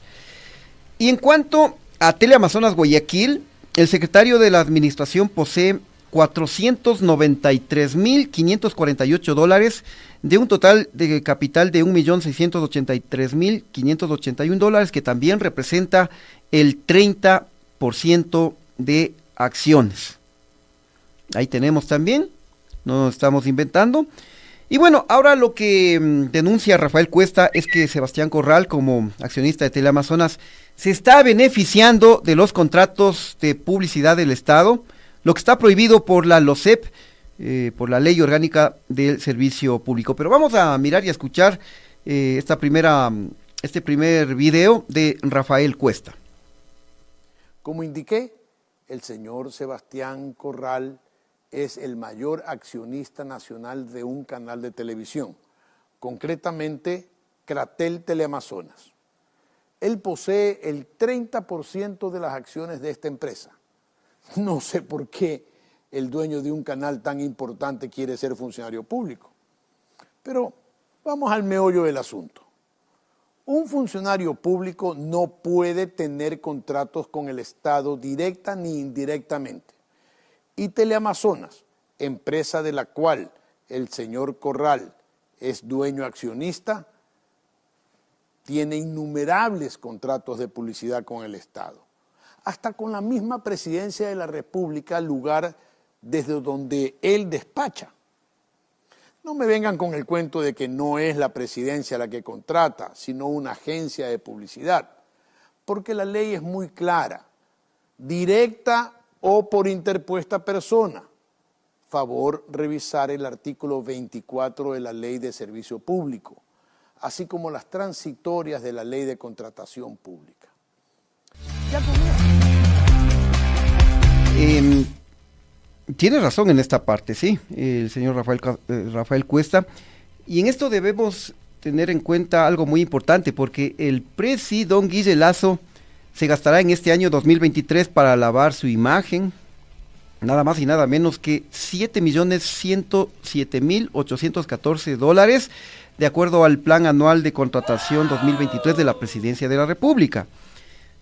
Y en cuanto a Teleamazonas Guayaquil, el secretario de la administración posee cuatrocientos noventa y tres mil quinientos cuarenta y ocho dólares de un total de capital de un millón seiscientos ochenta y tres mil quinientos ochenta y un dólares, que también representa el treinta por ciento de acciones. Ahí tenemos también, no nos estamos inventando. Y bueno, ahora lo que mmm, denuncia Rafael Cuesta es que Sebastián Corral, como accionista de Teleamazonas, se está beneficiando de los contratos de publicidad del Estado, lo que está prohibido por la LOSEP, eh, por la Ley Orgánica del Servicio Público. Pero vamos a mirar y a escuchar eh, esta primera, este primer video de Rafael Cuesta. Como indiqué, el señor Sebastián Corral es el mayor accionista nacional de un canal de televisión, concretamente Cratel Teleamazonas. Él posee el treinta por ciento de las acciones de esta empresa. No sé por qué el dueño de un canal tan importante quiere ser funcionario público. Pero vamos al meollo del asunto. Un funcionario público no puede tener contratos con el Estado directa ni indirectamente. Y Teleamazonas, empresa de la cual el señor Corral es dueño accionista, tiene innumerables contratos de publicidad con el Estado. Hasta con la misma presidencia de la República, lugar desde donde él despacha. No me vengan con el cuento de que no es la presidencia la que contrata, sino una agencia de publicidad, porque la ley es muy clara: directa o por interpuesta persona. Favor revisar el artículo veinticuatro de la Ley de Servicio Público, así como las transitorias de la Ley de Contratación Pública. Eh, tiene razón en esta parte, sí, el señor Rafael, eh, Rafael Cuesta. Y en esto debemos tener en cuenta algo muy importante, porque el presi don Guille Lasso se gastará en este año dos mil veintitrés para lavar su imagen nada más y nada menos que siete millones ciento siete mil ochocientos catorce dólares, de acuerdo al Plan Anual de Contratación dos mil veintitrés de la Presidencia de la República.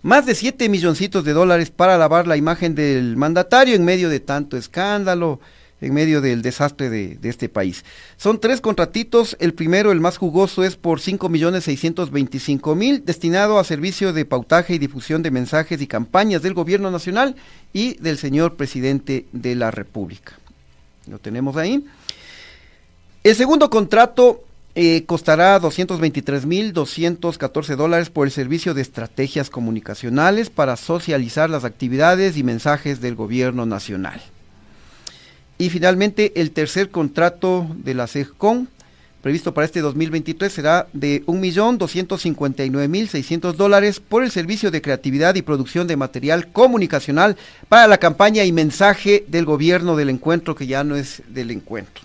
Más de siete milloncitos de dólares para lavar la imagen del mandatario en medio de tanto escándalo, en medio del desastre de, de este país. Son tres contratitos. El primero, el más jugoso, es por cinco millones seiscientos veinticinco mil, destinado a servicio de pautaje y difusión de mensajes y campañas del gobierno nacional y del señor presidente de la República. Lo tenemos ahí. El segundo contrato eh, costará doscientos veintitrés mil doscientos catorce dólares por el servicio de estrategias comunicacionales para socializar las actividades y mensajes del gobierno nacional. Y finalmente, el tercer contrato de la SEGCON, previsto para este dos mil veintitrés, será de un millón doscientos cincuenta y nueve mil seiscientos dólares por el servicio de creatividad y producción de material comunicacional para la campaña y mensaje del gobierno del encuentro, que ya no es del encuentro.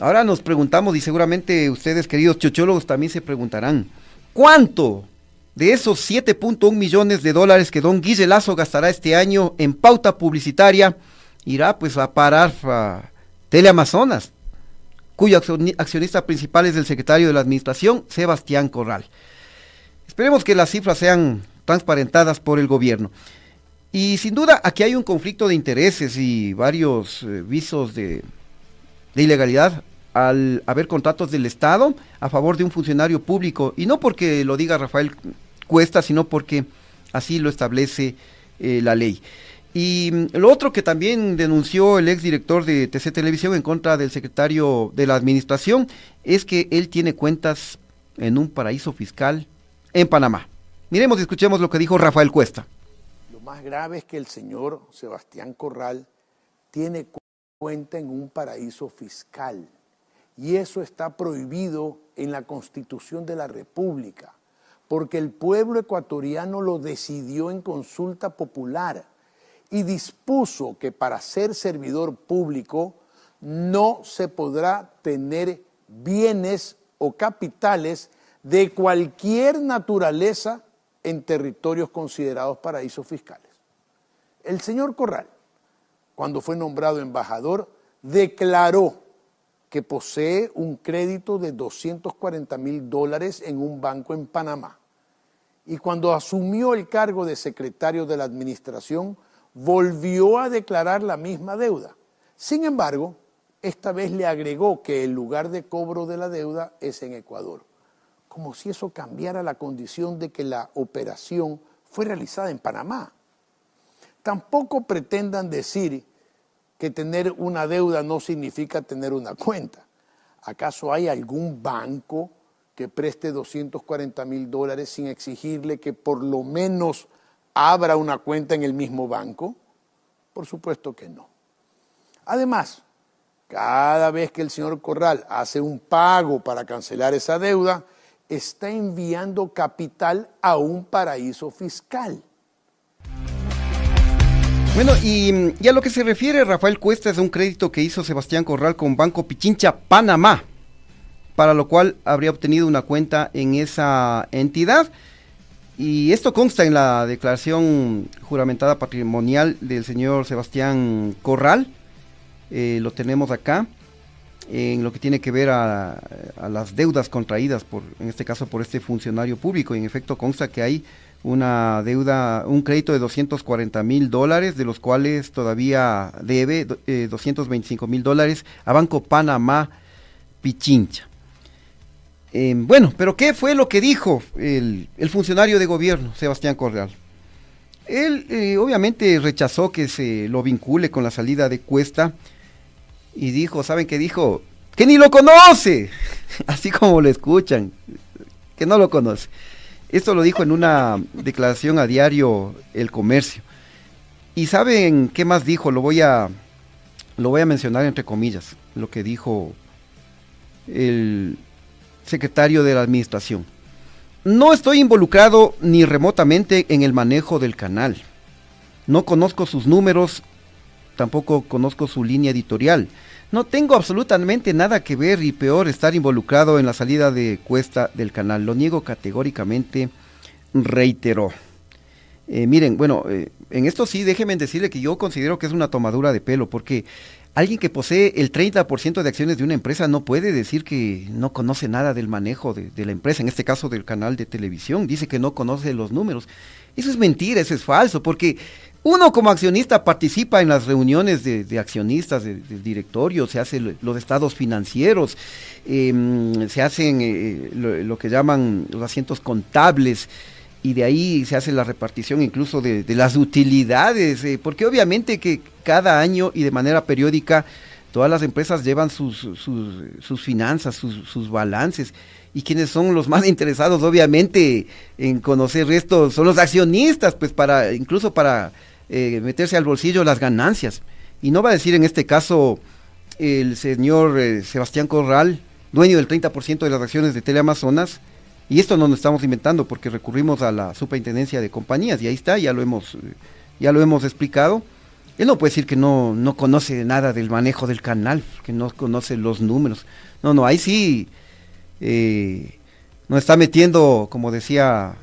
Ahora nos preguntamos, y seguramente ustedes, queridos chochólogos, también se preguntarán, ¿cuánto de esos siete punto uno millones de dólares que don Guille Lasso gastará este año en pauta publicitaria irá pues a parar a Teleamazonas, cuyo accionista principal es el secretario de la administración, Sebastián Corral? Esperemos que las cifras sean transparentadas por el gobierno. Y sin duda aquí hay un conflicto de intereses y varios eh, visos de, de ilegalidad al haber contratos del Estado a favor de un funcionario público, y no porque lo diga Rafael Cuesta, sino porque así lo establece eh, la ley. Y lo otro que también denunció el exdirector de T C Televisión en contra del secretario de la administración es que él tiene cuentas en un paraíso fiscal en Panamá. Miremos y escuchemos lo que dijo Rafael Cuesta. Lo más grave es que el señor Sebastián Corral tiene cuenta en un paraíso fiscal, y eso está prohibido en la Constitución de la República, porque el pueblo ecuatoriano lo decidió en consulta popular y dispuso que para ser servidor público no se podrá tener bienes o capitales de cualquier naturaleza en territorios considerados paraísos fiscales. El señor Corral, cuando fue nombrado embajador, declaró que posee un crédito de doscientos cuarenta mil dólares en un banco en Panamá. Y cuando asumió el cargo de secretario de la administración, volvió a declarar la misma deuda. Sin embargo, esta vez le agregó que el lugar de cobro de la deuda es en Ecuador, como si eso cambiara la condición de que la operación fue realizada en Panamá. Tampoco pretendan decir que tener una deuda no significa tener una cuenta. ¿Acaso hay algún banco que preste doscientos cuarenta mil dólares sin exigirle que por lo menos ¿habrá una cuenta en el mismo banco? Por supuesto que no. Además, cada vez que el señor Corral hace un pago para cancelar esa deuda, está enviando capital a un paraíso fiscal. Bueno, y, y a lo que se refiere Rafael Cuesta es un crédito que hizo Sebastián Corral con Banco Pichincha Panamá, para lo cual habría obtenido una cuenta en esa entidad. Y esto consta en la declaración juramentada patrimonial del señor Sebastián Corral. Eh, lo tenemos acá, en lo que tiene que ver a, a las deudas contraídas, por, en este caso por este funcionario público. Y en efecto consta que hay una deuda, un crédito de doscientos cuarenta mil dólares, de los cuales todavía debe eh, doscientos veinticinco mil dólares a Banco Panamá Pichincha. Eh, bueno, pero ¿qué fue lo que dijo el, el funcionario de gobierno, Sebastián Corral? Él eh, obviamente rechazó que se lo vincule con la salida de Cuesta y dijo, ¿saben qué dijo? ¡Que ni lo conoce! Así como lo escuchan, que no lo conoce. Esto lo dijo en una declaración a diario El Comercio. ¿Y saben qué más dijo? Lo voy a, lo voy a mencionar entre comillas, lo que dijo el secretario de la administración. No estoy involucrado ni remotamente en el manejo del canal. No conozco sus números, tampoco conozco su línea editorial. No tengo absolutamente nada que ver, y peor, estar involucrado en la salida de Cuesta del canal. Lo niego categóricamente, reiteró. Eh, miren, bueno, eh, en esto sí déjenme decirle que yo considero que es una tomadura de pelo, porque alguien que posee el treinta por ciento de acciones de una empresa no puede decir que no conoce nada del manejo de, de la empresa, en este caso del canal de televisión. Dice que no conoce los números. Eso es mentira, eso es falso, porque uno como accionista participa en las reuniones de, de accionistas, del de directorio, se hacen los estados financieros, eh, se hacen eh, lo, lo que llaman los asientos contables, y de ahí se hace la repartición incluso de, de las utilidades, eh, porque obviamente que cada año y de manera periódica todas las empresas llevan sus, sus, sus finanzas, sus, sus balances, y quienes son los más interesados obviamente en conocer esto son los accionistas, pues para incluso para eh, meterse al bolsillo las ganancias. Y no va a decir en este caso el señor eh, Sebastián Corral, dueño del treinta por ciento de las acciones de Teleamazonas, y esto no lo estamos inventando porque recurrimos a la superintendencia de compañías, y ahí está, ya lo hemos, ya lo hemos explicado. Él no puede decir que no, no conoce nada del manejo del canal, que no conoce los números. No, no, ahí sí eh, nos está metiendo, como decía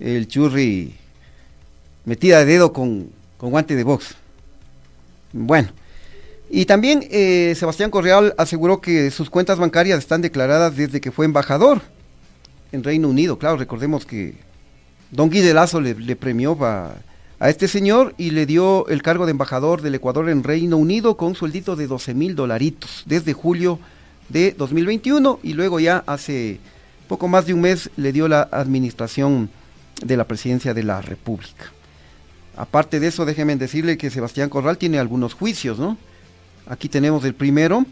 el Churri, metida de dedo con, con guante de box. Bueno, y también eh, Sebastián Corral aseguró que sus cuentas bancarias están declaradas desde que fue embajador en Reino Unido. Claro, recordemos que don Guillermo Lasso le, le premió para... a este señor y le dio el cargo de embajador del Ecuador en Reino Unido con un sueldito de doce mil dolaritos desde julio de dos mil veintiuno, y luego ya hace poco más de un mes le dio la administración de la presidencia de la República. Aparte de eso, déjenme decirle que Sebastián Corral tiene algunos juicios, ¿no? Aquí tenemos el primero,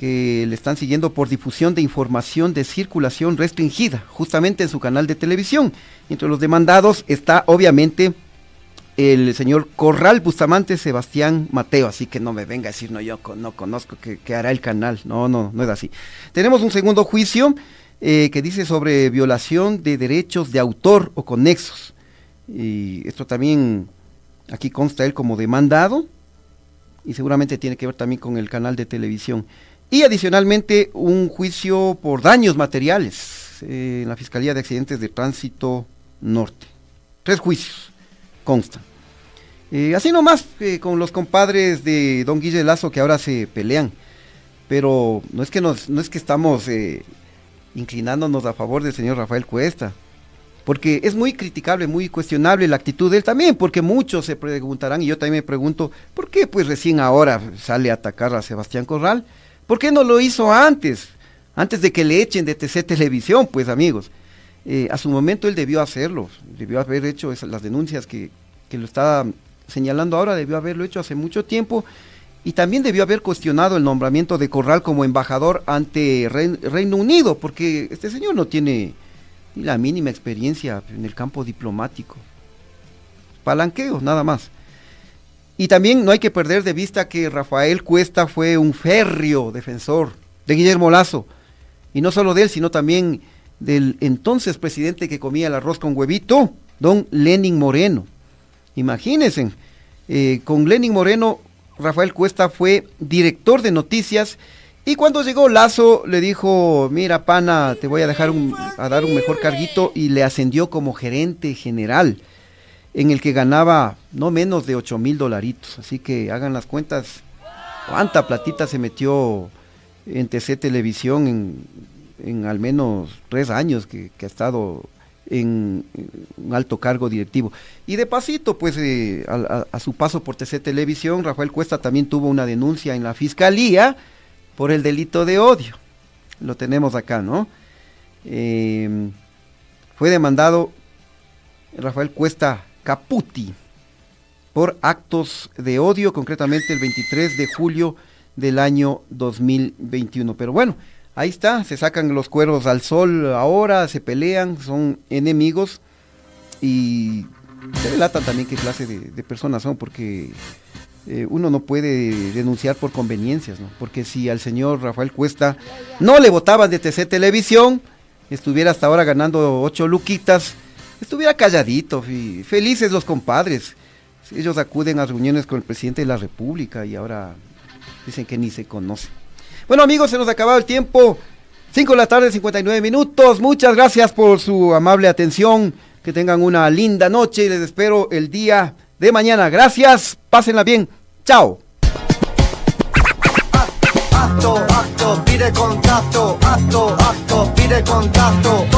que le están siguiendo por difusión de información de circulación restringida, justamente en su canal de televisión. Entre los demandados está obviamente el señor Corral Bustamante Sebastián Mateo, así que no me venga a decir, no, yo no conozco, que, que hará el canal, no, no, no es así. Tenemos un segundo juicio eh, que dice sobre violación de derechos de autor o conexos, y esto también, aquí consta él como demandado, y seguramente tiene que ver también con el canal de televisión. Y adicionalmente un juicio por daños materiales eh, en la Fiscalía de Accidentes de Tránsito Norte, tres juicios, consta. Eh, así nomás eh, con los compadres de don Guillermo Lasso, que ahora se pelean, pero no es que nos, no es que estamos eh, inclinándonos a favor del señor Rafael Cuesta, porque es muy criticable, muy cuestionable la actitud de él también, porque muchos se preguntarán, y yo también me pregunto, ¿por qué pues recién ahora sale a atacar a Sebastián Corral? ¿Por qué no lo hizo antes? Antes de que le echen de T C Televisión, pues amigos. Eh, a su momento él debió hacerlo, debió haber hecho esas, las denuncias que, que lo está señalando ahora, debió haberlo hecho hace mucho tiempo, y también debió haber cuestionado el nombramiento de Corral como embajador ante Re- Reino Unido, porque este señor no tiene ni la mínima experiencia en el campo diplomático, palanqueos nada más. Y también no hay que perder de vista que Rafael Cuesta fue un férreo defensor de Guillermo Lasso, y no solo de él, sino también del entonces presidente que comía el arroz con huevito, don Lenín Moreno. Imagínense, eh, con Lenín Moreno, Rafael Cuesta fue director de noticias, y cuando llegó Lasso le dijo, mira pana, te voy a dejar un, a dar un mejor carguito, y le ascendió como gerente general, en el que ganaba no menos de ocho mil dolaritos, así que hagan las cuentas, cuánta platita se metió en T C Televisión en... en al menos tres años que, que ha estado en, en un alto cargo directivo. Y de pasito, pues eh, a, a, a su paso por T C Televisión, Rafael Cuesta también tuvo una denuncia en la Fiscalía por el delito de odio. Lo tenemos acá, ¿no? Eh, fue demandado Rafael Cuesta Caputi por actos de odio, concretamente el veintitrés de julio del año dos mil veintiuno. Pero bueno, ahí está, se sacan los cueros al sol ahora, se pelean, son enemigos, y se relatan también qué clase de, de personas son, porque eh, uno no puede denunciar por conveniencias, ¿no? Porque si al señor Rafael Cuesta no le votaban de T C Televisión, estuviera hasta ahora ganando ocho luquitas, estuviera calladito, y felices los compadres. Ellos acuden a reuniones con el presidente de la República y ahora dicen que ni se conocen. Bueno amigos, se nos ha acabado el tiempo, cinco de la tarde, cincuenta y nueve minutos, muchas gracias por su amable atención, que tengan una linda noche y les espero el día de mañana, gracias, pásenla bien, chao. Acto, acto, pide contacto, acto, acto, pide contacto.